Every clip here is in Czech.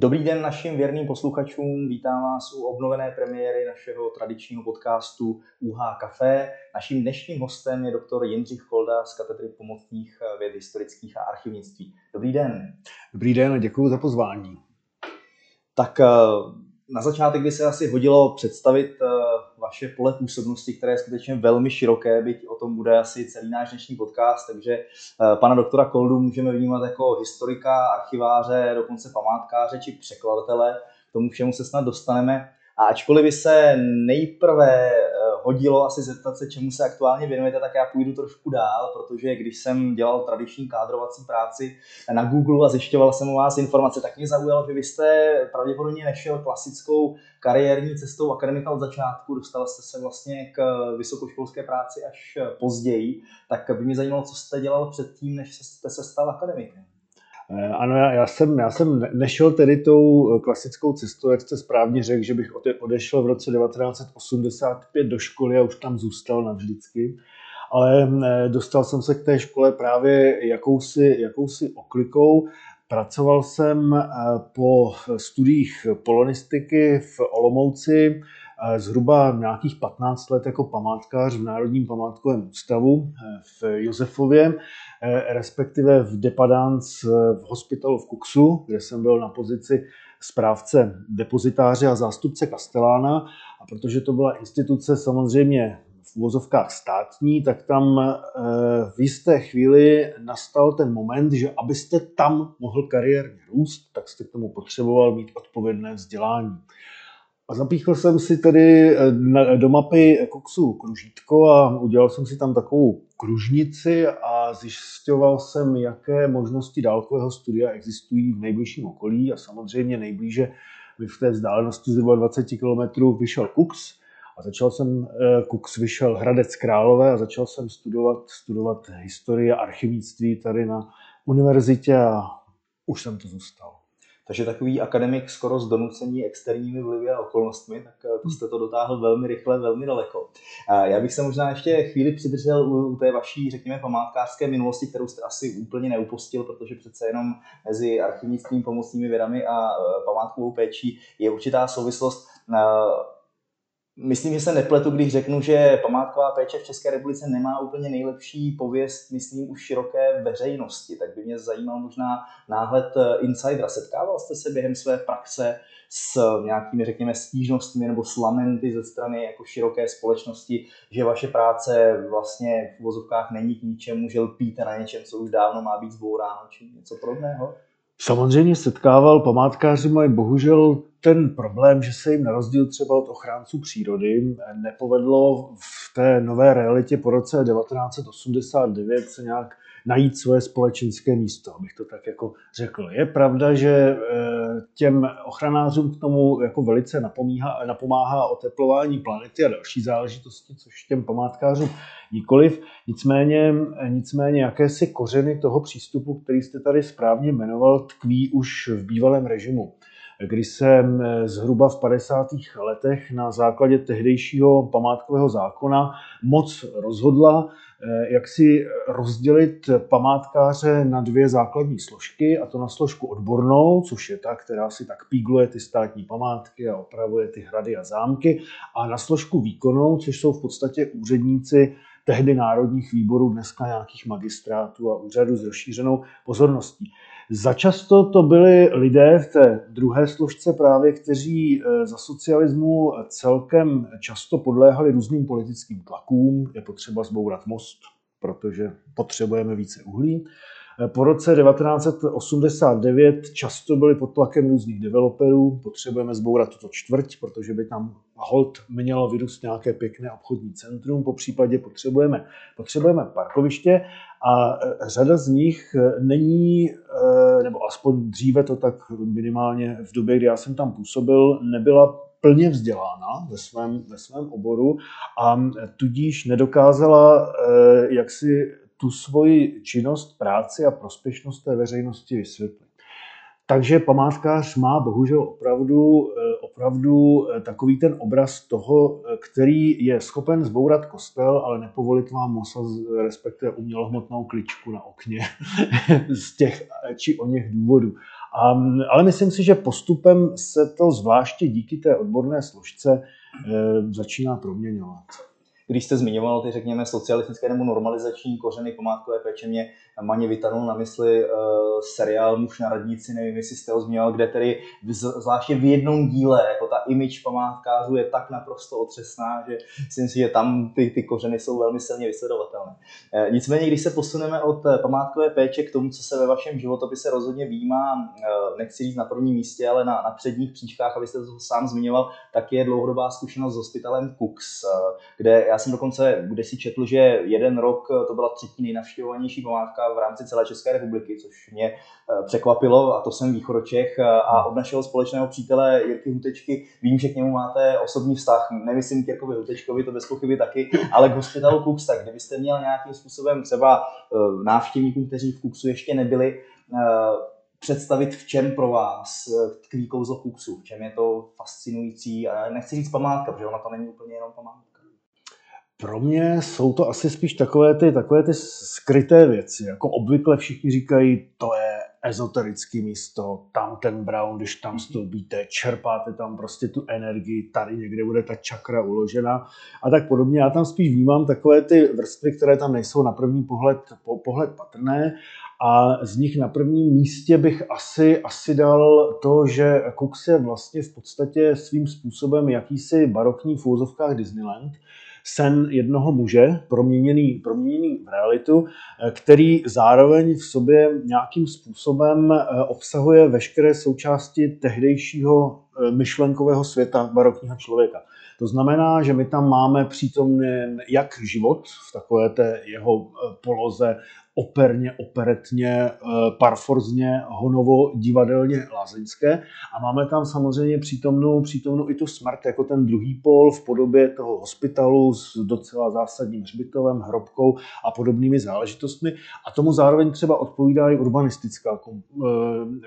Dobrý den našim věrným posluchačům, vítám vás u obnovené premiéry našeho tradičního podcastu UH Kafe. Naším dnešním hostem je doktor Jindřich Kolda z katedry pomocných věd historických a archivnictví. Dobrý den. Dobrý den a děkuji za pozvání. Tak na začátek by se asi hodilo představit vaše pole působnosti, které je skutečně velmi široké, byť o tom bude asi celý náš dnešní podcast, takže pana doktora Koldu můžeme vnímat jako historika, archiváře, dokonce památkáře či překladatele, k tomu všemu se snad dostaneme. A ačkoliv by se nejprve hodilo asi zeptat se, čemu se aktuálně věnujete, tak já půjdu trošku dál, protože když jsem dělal tradiční kádrovací práci na Google a zjišťoval jsem o vás informace, tak mě zaujalo, že vy jste pravděpodobně nešel klasickou kariérní cestou akademika od začátku, dostal jste se vlastně k vysokoškolské práci až později, tak by mě zajímalo, co jste dělal předtím, než jste se stal akademikem. Ano, já jsem nešel tedy tou klasickou cestou, jak jste správně řekl, že bych odešel v roce 1985 do školy a už tam zůstal navždycky. Ale dostal jsem se k té škole právě jakousi oklikou. Pracoval jsem po studiích polonistiky v Olomouci zhruba nějakých 15 let jako památkář v Národním památkovém ústavu v Josefově, respektive v dependance v hospitalu v Kuksu, kde jsem byl na pozici správce depozitáře a zástupce kastelána. A protože to byla instituce samozřejmě v uvozovkách státní, tak tam v jisté chvíli nastal ten moment, že abyste tam mohl kariérně růst, tak jste k tomu potřeboval mít odpovědné vzdělání. A zapíchl jsem si tedy do mapy Kuksu kružítko a udělal jsem si tam takovou kružnici a zjišťoval jsem, jaké možnosti dálkového studia existují v nejbližším okolí a samozřejmě nejblíže mi v té vzdálenosti zhruba 20 km vyšel Kuks a vyšel Hradec Králové a začal jsem studovat historii a archivnictví tady na univerzitě a už jsem to zůstal. Takže takový akademik skoro z donucení externími vlivy a okolnostmi, tak to jste to dotáhl velmi rychle, velmi daleko. Já bych se možná ještě chvíli přidržel u té vaší, řekněme, památkářské minulosti, kterou jste asi úplně neupustil, protože přece jenom mezi archivnictvím, pomocnými vědami a památkovou péčí je určitá souvislost. Myslím, že se nepletu, když řeknu, že památková péče v České republice nemá úplně nejlepší pověst, myslím, u široké veřejnosti. Tak by mě zajímal možná náhled insidera. Setkával jste se během své praxe s nějakými, řekněme, stížnostmi nebo s lamenty ze strany jako široké společnosti, že vaše práce vlastně v uvozovkách není k ničemu, že lpíte na něčem, co už dávno má být zbouráno, či něco podobného? Samozřejmě setkával, památkáři mají bohužel ten problém, že se jim na rozdíl třeba od ochránců přírody nepovedlo v té nové realitě po roce 1989 se nějak najít svoje společenské místo, abych to tak jako řekl. Je pravda, že těm ochranářům k tomu jako velice napomáhá oteplování planety a další záležitosti, což těm památkářům nikoliv. Nicméně jakési kořeny toho přístupu, který jste tady správně jmenoval, tkví už v bývalém režimu, kdy se zhruba v 50. letech na základě tehdejšího památkového zákona moc rozhodla, jak si rozdělit památkáře na dvě základní složky, a to na složku odbornou, což je ta, která si tak pígluje ty státní památky a opravuje ty hrady a zámky, a na složku výkonnou, což jsou v podstatě úředníci tehdy národních výborů, dneska nějakých magistrátů a úřadů s rozšířenou pozorností. Začasto to byli lidé v té druhé složce právě, kteří za socialismu celkem často podléhali různým politickým tlakům. Je potřeba zbourat most, protože potřebujeme více uhlí. Po roce 1989 často byli pod tlakem různých developerů. Potřebujeme zbourat tuto čtvrť, protože by tam holt mělo vyrůst nějaké pěkné obchodní centrum. Popřípadě potřebujeme parkoviště a řada z nich není, nebo aspoň dříve to tak minimálně v době, kdy já jsem tam působil, nebyla plně vzdělána ve svém oboru a tudíž nedokázala jaksi tu svoji činnost, práci a prospěšnost té veřejnosti vysvětlit. Takže památkář má bohužel opravdu takový ten obraz toho, který je schopen zbourat kostel, ale nepovolit vám mosa, respektive umělohmotnou kličku na okně z těch či o něch důvodů. Ale myslím si, že postupem se to zvláště díky té odborné složce začíná proměňovat. Když jste zmiňoval ty, řekněme, socialistické nebo normalizační kořeny památkové péče, mě maně vytanul na mysli seriál Muž na Radnici, nevím, jestli jste ho zmiňoval, kde tedy zvláště v jednom díle jako ta image památkářů je tak naprosto otřesná, že myslím si, že tam ty kořeny jsou velmi silně vysledovatelné. Nicméně, když se posuneme od památkové péče k tomu, co se ve vašem životopise rozhodně výjímá, nechci říct na prvním místě, ale na předních příčkách, abyste to sám zmiňoval, tak je dlouhodobá zkušenost s hospitalem Kuks, kde já jsem dokonce, kde si četl, že jeden rok to byla třetí nejnavštěvovanější památka v rámci celé České republiky, což mě překvapilo, a to jsem Východočech, a od našeho společného přítele Jirky Hutečky vím, že k němu máte osobní vztah. Nemyslím k Jirkovi Hutečkovi, to bez pochyby taky, ale k hospitalu Kuks. Tak kdybyste měl nějakým způsobem třeba návštěvníkům, kteří v Kuksu ještě nebyli, představit, v čem pro vás tkví kouzlo Kuksu, v čem je to fascinující, a nechci říct památka, protože ona to není úplně jenom památka. Pro mě jsou to asi spíš takové ty skryté věci. Jako obvykle všichni říkají, to je ezoterické místo, tam ten brown, když tam stoupíte, čerpáte tam prostě tu energii, tady někde bude ta čakra uložena a tak podobně. Já tam spíš vnímám takové ty vrstvy, které tam nejsou na první pohled patrné, a z nich na prvním místě bych asi dal to, že Kuks je vlastně v podstatě svým způsobem jakýsi barokní v úvozovkách Disneyland, sen jednoho muže, proměněný v realitu, který zároveň v sobě nějakým způsobem obsahuje veškeré součásti tehdejšího myšlenkového světa barokního člověka. To znamená, že my tam máme přítomný jak život v takové té jeho poloze operně, operetně, parforzně, honovo, divadelně, lázeňské, a máme tam samozřejmě přítomnou i tu smrt jako ten druhý pól v podobě toho hospitalu s docela zásadním hřbitovem, hrobkou a podobnými záležitostmi, a tomu zároveň třeba odpovídá i urbanistická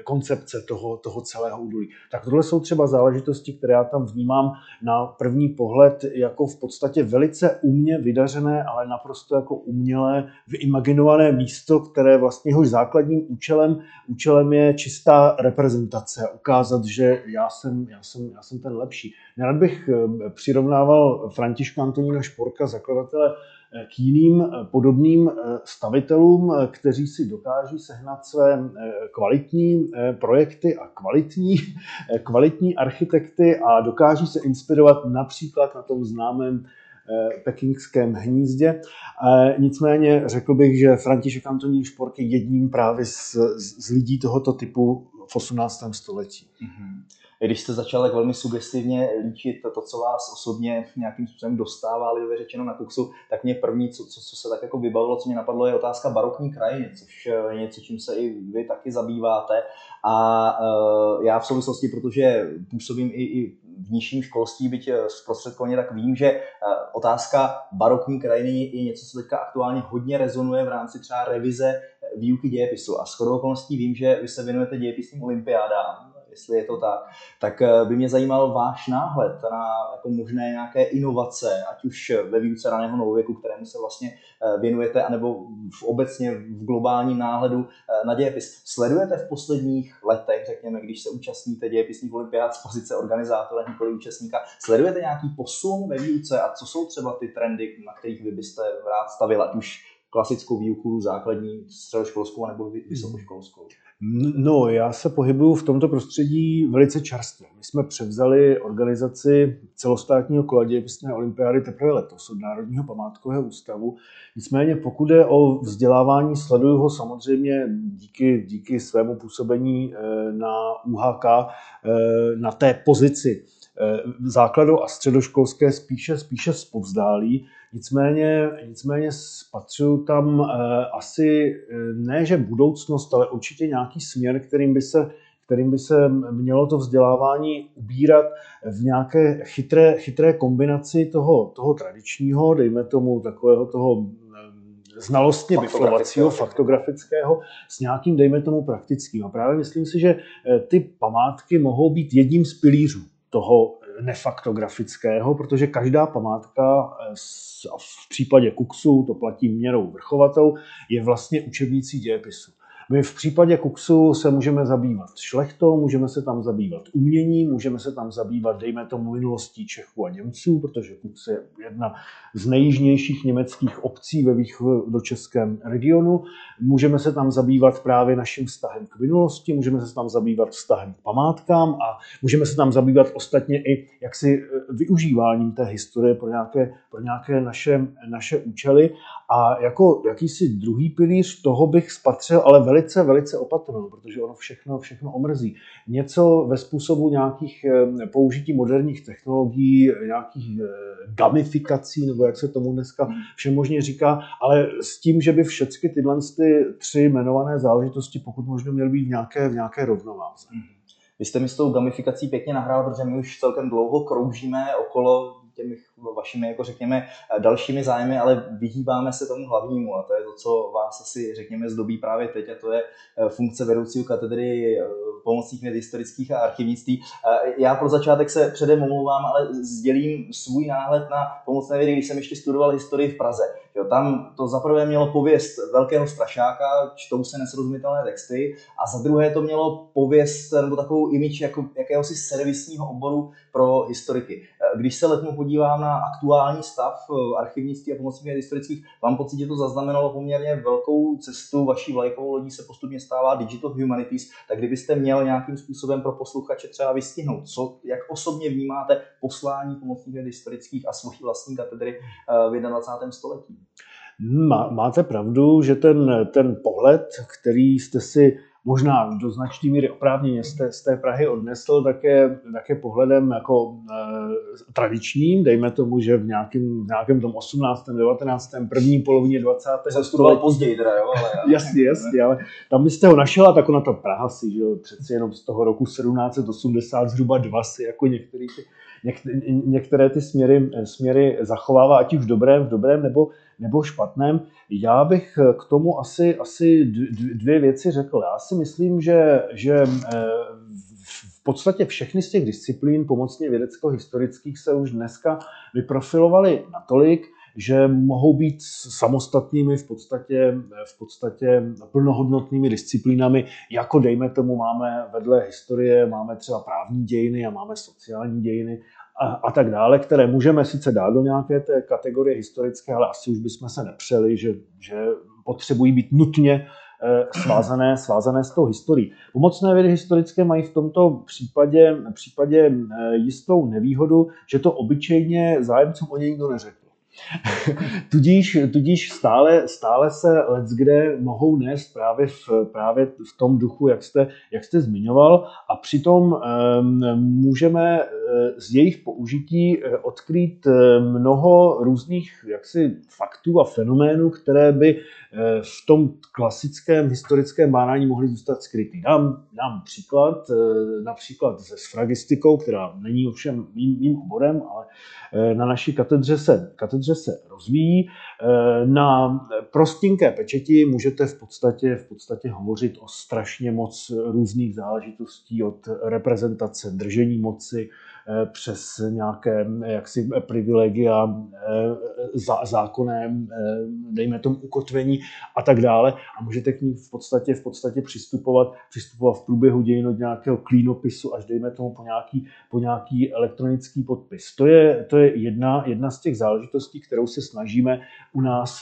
koncepce toho celého údolí. Tak tohle jsou třeba záležitosti, které já tam vnímám na první pohled jako v podstatě velice umně vydařené, ale naprosto jako umělé, vyimaginované místo, které vlastně jehož základním účelem je čistá reprezentace, ukázat, že já jsem ten lepší. Nerad bych přirovnával Františka Antonína Šporka, zakladatele, k jiným podobným stavitelům, kteří si dokáží sehnat své kvalitní projekty a kvalitní architekty a dokáží se inspirovat například na tom známém pekingském hnízdě. Nicméně řekl bych, že František Antonín Špork je jedním právě z lidí tohoto typu v 18. století. Mm-hmm. Když jste začal tak velmi sugestivně líčit to, co vás osobně nějakým způsobem dostává, lidově řečeno, na Kuksu, tak mě první, co se tak jako vybavilo, co mě napadlo, je otázka barokní krajiny, což je něco, čím se i vy taky zabýváte. A já v souvislosti, protože působím i v nižším školství, byť zprostředkovaně, tak vím, že otázka barokní krajiny je něco, co teďka aktuálně hodně rezonuje v rámci třeba revize výuky dějepisu. A shodou okolností vím, že vy se věnujete dějepisným olympiádám, jestli je to tak by mě zajímal váš náhled na jako možné nějaké inovace, ať už ve výuce raného novověku, kterému se vlastně věnujete, anebo obecně v globálním náhledu na dějepis. Sledujete v posledních letech, řekněme, když se účastníte dějepisních olympiád z pozice organizátora, nikoli účastníka, sledujete nějaký posun ve výuce a co jsou třeba ty trendy, na kterých vy byste rád stavil, ať už klasickou výuku, základní, středoškolskou nebo vysokoškolskou? No, já se pohybuju v tomto prostředí velice čerstvě. My jsme převzali organizaci celostátního kola dějepisné olympiády teprve letos od Národního památkového ústavu. Nicméně pokud jde o vzdělávání, sleduju ho samozřejmě díky svému působení na UHK na té pozici základu a středoškolské spíše zpovzdálí. Nicméně spatřuju tam asi ne, že budoucnost, ale určitě nějaký směr, kterým by se mělo to vzdělávání ubírat v nějaké chytré kombinaci toho tradičního, dejme tomu takového toho znalostně biflovacího, faktografického, s nějakým, dejme tomu, praktickým. A právě myslím si, že ty památky mohou být jedním z pilířů toho nefaktografického, protože každá památka v případě Kuksu, to platí měrou vrchovatou, je vlastně učebnicí dějepisu. My v případě Kuksu se můžeme zabývat šlechtou, můžeme se tam zabývat uměním, můžeme se tam zabývat, dejme tomu, minulostí Čechů a Němců, protože Kuks je jedna z nejjižnějších německých obcí ve východočeském regionu. Můžeme se tam zabývat právě naším vztahem k minulosti, můžeme se tam zabývat vztahem k památkám a můžeme se tam zabývat ostatně i jaksi využíváním té historie pro nějaké naše účely. A jako jakýsi druhý pilíř, toho bych spatřil, ale velice, velice opatrně, protože ono všechno omrzí. Něco ve způsobu nějakých použití moderních technologií, nějakých gamifikací, nebo jak se tomu dneska všemožně říká, ale s tím, že by všechny tyhle tři jmenované záležitosti pokud možno měly být v nějaké rovnováze. Vy jste mi s tou gamifikací pěkně nahrál, protože my už celkem dlouho kroužíme okolo těmi vašimi, jako řekněme, dalšími zájmy, ale vyhýbáme se tomu hlavnímu a to je to, co vás asi, řekněme, zdobí právě teď a to je funkce vedoucího katedry pomocných věd historických a archivnictví. Já pro začátek se předem omlouvám, ale sdělím svůj náhled na pomocné vědy, když jsem ještě studoval historii v Praze. Jo, tam to zaprvé mělo pověst velkého strašáka, čtou se nesrozumitelné texty, a za druhé to mělo pověst nebo takovou image jako jakéhosi servisního oboru pro historiky. Když se letmo podívám na aktuální stav archivnictví a pomocných historických, mám pocit, že to zaznamenalo poměrně velkou cestu. Vaší vlajkovou lodí se postupně stává Digital Humanities, tak kdybyste měl nějakým způsobem pro posluchače třeba vystihnout, co, jak osobně vnímáte poslání pomocných věd historických a svojí vlastní katedry v 21. století? Máte pravdu, že ten pohled, který jste si možná do značné míry oprávněně z té Prahy odnesl, také pohledem jako tradičním, dejme tomu, že v nějakém tom 18., 19., první polovině 20. Jsem studoval později, ale... Jasně, ale tam byste ho našel a tak ona ta Praha si, že jo, přeci jenom z toho roku 1780 zhruba dva si jako některé ty směry zachovává, ať už v dobrém nebo špatném. Já bych k tomu asi dvě věci řekl. Já si myslím, že v podstatě všechny z těch disciplín pomocně vědecko-historických se už dneska vyprofilovaly natolik, že mohou být samostatnými v podstatě plnohodnotnými disciplínami, jako dejme tomu máme vedle historie, máme třeba právní dějiny a máme sociální dějiny a tak dále, které můžeme sice dát do nějaké té kategorie historické, ale asi už bychom se nepřeli, že potřebují být nutně svázané s tou historií. Pomocné vědy historické mají v tomto případě jistou nevýhodu, že to obyčejně zájemcům o ně nikdo neřekl. Tudíž stále se leckde mohou nést právě v tom duchu, jak jste zmiňoval, a přitom můžeme z jejich použití odkrýt mnoho různých jaksi faktů a fenoménů, které by v tom klasickém historickém bádání mohly zůstat skrytý. Dám příklad, například se sfragistikou, která není ovšem mým oborem, ale na naší katedře se rozvíjí. Na prostinké pečeti můžete v podstatě hovořit o strašně moc různých záležitostí, od reprezentace, držení moci, přes nějaké jaksi privilegia, zákonem, dejme tomu ukotvení a tak dále. A můžete k ní v podstatě přistupovat v průběhu dějin od nějakého klínopisu až dejme tomu po nějaký elektronický podpis. To je jedna z těch záležitostí, kterou se snažíme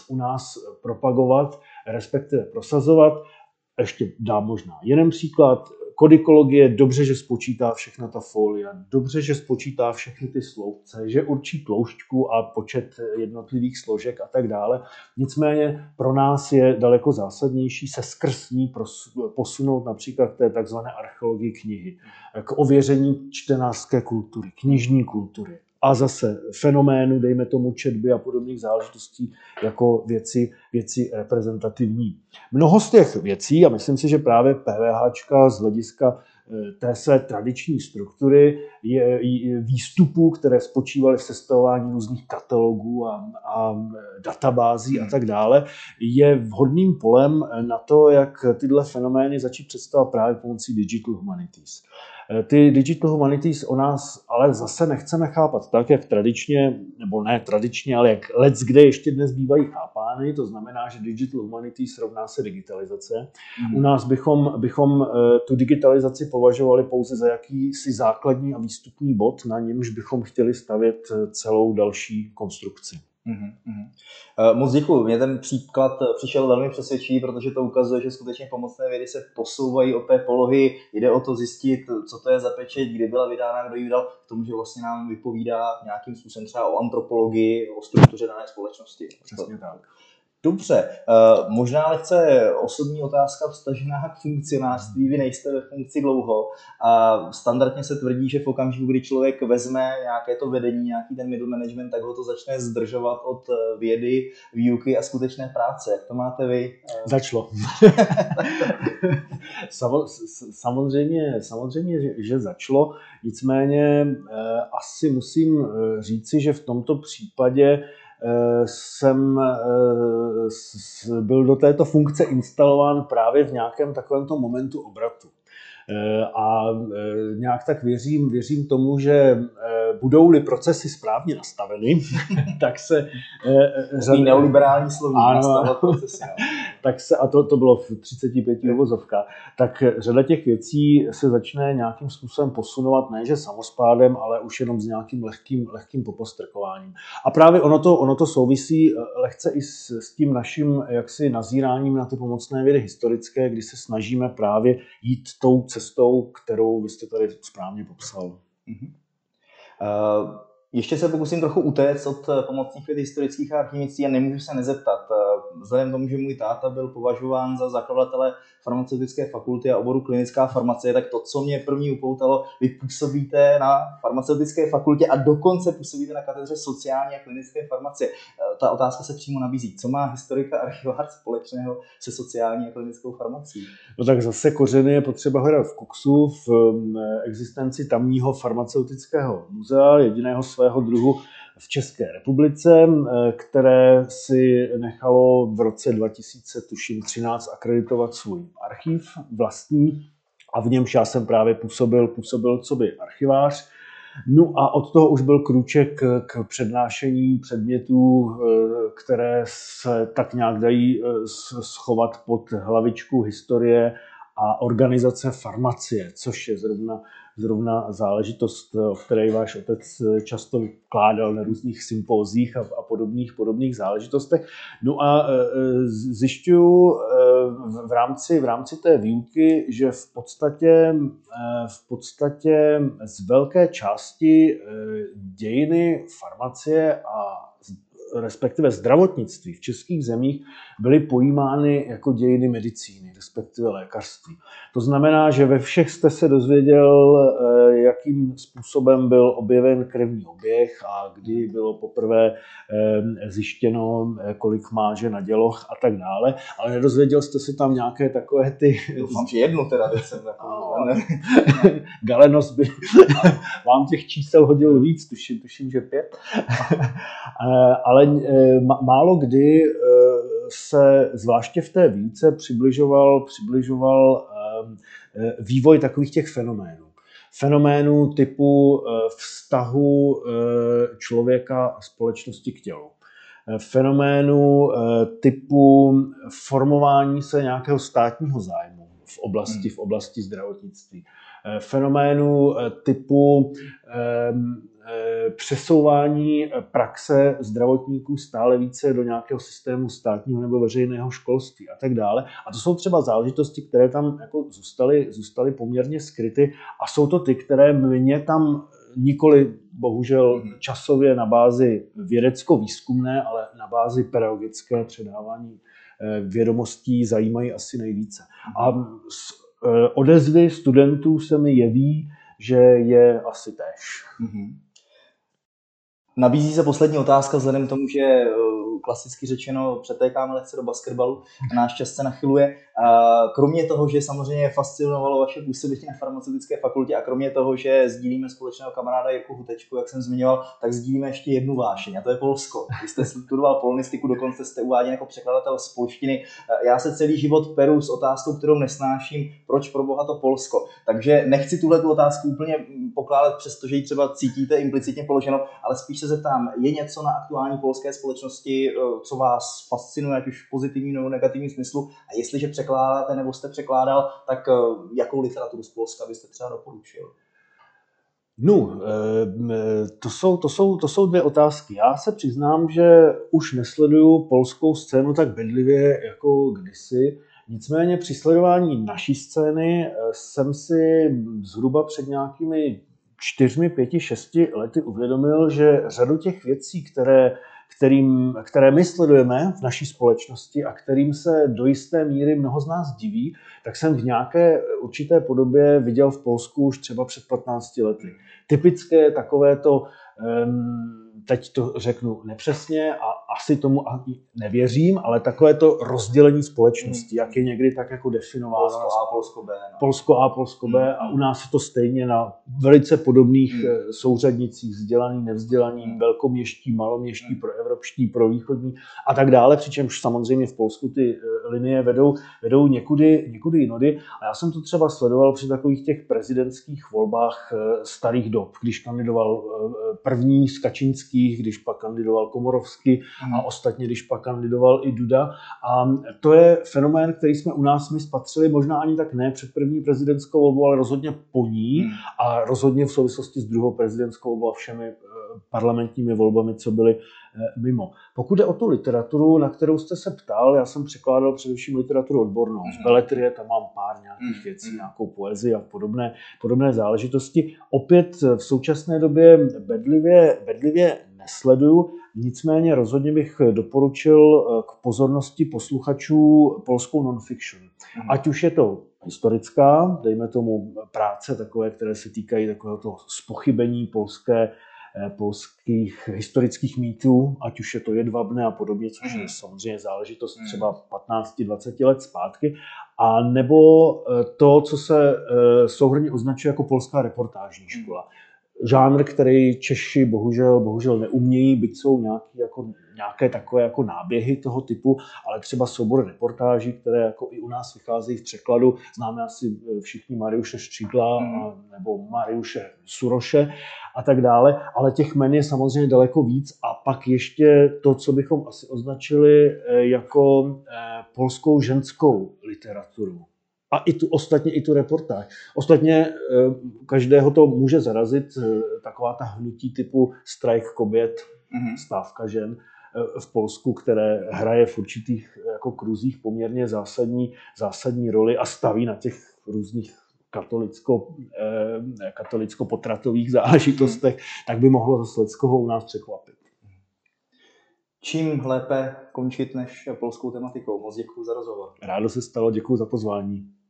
u nás propagovat, respektive prosazovat. Ještě dám možná jeden příklad. Kodikologie, dobře, že spočítá všechna ta folia, dobře, že spočítá všechny ty sloupce, že určí tloušťku a počet jednotlivých složek a tak dále. Nicméně pro nás je daleko zásadnější se skrz ní posunout například k té takzvané archeologii knihy, k ověření čtenářské kultury, knižní kultury a zase fenoménu, dejme tomu, četby a podobných záležitostí jako věci reprezentativní. Mnoho z těch věcí, a myslím si, že právě PVHčka z hlediska té své tradiční struktury výstupů, které spočívaly v sestavování různých katalogů a databází a tak dále, je vhodným polem na to, jak tyhle fenomény začít představovat právě pomocí Digital Humanities. Ty Digital Humanities o nás ale zase nechceme chápat tak, jak tradičně, nebo ne tradičně, ale jak leckde ještě dnes bývají chápány. To znamená, že Digital Humanities rovná se digitalizace. Mm. U nás bychom tu digitalizaci považovali pouze za jakýsi základní a výstupní bod, na němž bychom chtěli stavět celou další konstrukci. Moc děkuji. Mně ten příklad přišel velmi přesvědčivý, protože to ukazuje, že skutečně pomocné vědy se posouvají od té polohy. Jde o to zjistit, co to je za pečeť, kdy byla vydána, kdo ji vydal, k tomu, že vlastně nám vypovídá nějakým způsobem třeba o antropologii, o struktuře dané společnosti. Přesně tak. Dobře, možná lehce osobní otázka vztažená k funkcionářství. Vy nejste ve funkci dlouho a standardně se tvrdí, že v okamžiku, kdy člověk vezme nějaké to vedení, nějaký ten middle management, tak ho to začne zdržovat od vědy, výuky a skutečné práce. Jak to máte vy? Začalo. Samozřejmě, že začalo. Nicméně asi musím říci, že v tomto případě jsem byl do této funkce instalován právě v nějakém takovémto momentu obratu. A nějak tak věřím tomu, že budou-li procesy správně nastaveny, tak se neoliberální sloví nastavovat procesy. Tak se, a to bylo v 35 uvozovkách, tak řada těch věcí se začne nějakým způsobem posunovat, ne že samospádem, ale už jenom s nějakým lehkým popostrkováním. A právě ono to souvisí lehce i s tím naším jaksi nazíráním na ty pomocné vědy historické, kdy se snažíme právě jít tou cestou, kterou vy jste tady správně popsal. Ještě se pokusím trochu utéct od pomocných věd historických a archivnictví a nemůžu se nezeptat. Vzhledem k tomu, že můj táta byl považován za zakladatele farmaceutické fakulty a oboru klinická farmacie, tak to, co mě první upoutalo, vy působíte na farmaceutické fakultě a dokonce působíte na katedře sociální a klinické farmacie. Ta otázka se přímo nabízí. Co má historik a archivář společného se sociální a klinickou farmacií? No tak zase kořeny je potřeba hledat v Kuksu, v existenci tamního farmaceutického muzea, jediného svého druhu v České republice, které si nechalo v roce 2013 akreditovat svůj archiv vlastní a v němž já jsem právě působil coby archivář. No a od toho už byl krůček k přednášení předmětů, které se tak nějak dají schovat pod hlavičku historie a organizace farmacie, což je zrovna záležitost, o které váš otec často vykládal na různých sympózích a podobných záležitostech. No a zjišťuju v rámci té výuky, že v podstatě z velké části dějiny farmacie a respektive zdravotnictví v českých zemích byly pojímány jako dějiny medicíny, respektive lékařství. To znamená, že ve všech jste se dozvěděl, jakým způsobem byl objeven krevní oběh a kdy bylo poprvé zjištěno, kolik má žena na děloch a tak dále, ale nedozvěděl jste se tam nějaké takové ty... Doufám, že jednu teda, teď jsem Galenos by vám těch čísel hodil víc, tuším, že 5. Ale málo kdy se zvláště v té výuce přibližoval vývoj takových těch fenoménů. Fenoménů typu vztahu člověka a společnosti k tělu. Fenoménů typu formování se nějakého státního zájmu v oblasti zdravotnictví. Fenoménu typu přesouvání praxe zdravotníků stále více do nějakého systému státního nebo veřejného školství a tak dále. A to jsou třeba záležitosti, které tam jako zůstaly poměrně skryty a jsou to ty, které mě tam nikoli bohužel časově na bázi vědecko-výzkumné, ale na bázi pedagogické předávání vědomostí zajímají asi nejvíce. A odezvy studentů se mi jeví, že je asi též. Nabízí se poslední otázka vzhledem k tomu, že klasicky řečeno přetékáme lehce do basketbalu a náš čas se nachyluje. Kromě toho, že samozřejmě fascinovalo vaše působení na farmaceutické fakultě a kromě toho, že sdílíme společného kamaráda Jirku Hutečku, jak jsem zmiňoval, tak sdílíme ještě jednu vášeň, a to je Polsko. Vy jste studoval polonistiku, dokonce jste uváděn jako překladatel z polštiny. Já se celý život peru s otázkou, kterou nesnáším, proč pro boha to Polsko. Takže nechci tuhle otázku úplně pokládat, přestože ji třeba cítíte implicitně položeno, ale spíš se zeptám, je něco na aktuální polské společnosti, co vás fascinuje, ať už v pozitivním nebo negativním smyslu, a jestliže překládáte nebo jste překládal, tak jakou literaturu z Polska byste třeba doporučil? No, to jsou dvě otázky. Já se přiznám, že už nesleduju polskou scénu tak bedlivě jako kdysi. Nicméně při sledování naší scény jsem si zhruba před nějakými 4, 5, 6 lety uvědomil, že řadu těch věcí, které my sledujeme v naší společnosti a kterým se do jisté míry mnoho z nás diví, tak jsem v nějaké určité podobě viděl v Polsku už třeba před 15 lety. Typické takové to, teď to řeknu nepřesně a asi tomu nevěřím, ale takové to rozdělení společnosti, jak je někdy tak jako definováno. Polsko A, Polsko B. A u nás je to stejně na velice podobných souřadnicích, vzdělaný, nevzdělaný, velkoměští, maloměští, proevropští, provýchodní a tak dále, přičemž samozřejmě v Polsku ty linie vedou někudy jinudy. A já jsem to třeba sledoval při takových těch prezidentských volbách starých dob, když kandidoval první z Kačínských, když pak kandidoval Komorovský a ostatně, když pak kandidoval i Duda. A to je fenomén, který jsme u nás spatřili, možná ani tak ne před první prezidentskou volbou, ale rozhodně po ní a rozhodně v souvislosti s druhou prezidentskou volbou a všemi parlamentními volbami, co byly mimo. Pokud jde o tu literaturu, na kterou jste se ptal, já jsem překládal především literaturu odbornou. Z beletrie tam mám pár nějakých věcí, nějakou poezii a podobné záležitosti. Opět v současné době bedlivě nesleduju, nicméně rozhodně bych doporučil k pozornosti posluchačů polskou non-fiction. Ať už je to historická, dejme tomu práce takové, které se týkají takového toho zpochybení polských historických mýtů, ať už je to Jedwabne a podobně, což je samozřejmě záležitost třeba 15-20 let zpátky, a nebo to, co se souhrnně označuje jako polská reportážní škola. Žánr, který Češi bohužel neumějí, byť jsou nějaké takové jako náběhy toho typu, ale třeba soubor reportáží, které jako i u nás vycházejí v překladu, známe asi všichni Mariusze Sztridła nebo Mariusze Surosze a tak dále, ale těch jmen je samozřejmě daleko víc a pak ještě to, co bychom asi označili jako polskou ženskou literaturu. A i tu reportáž. Ostatně každého to může zarazit taková ta hnutí typu Strajk Kobiet, stávka žen v Polsku, které hraje v určitých jako kruzích poměrně zásadní roli a staví na těch různých katolicko-potratových záležitostech, tak by mohlo zase leckoho u nás překvapit. Čím lépe končit než polskou tematikou. Moc děkuji za rozhovor. Rádo se stalo, děkuji za pozvání.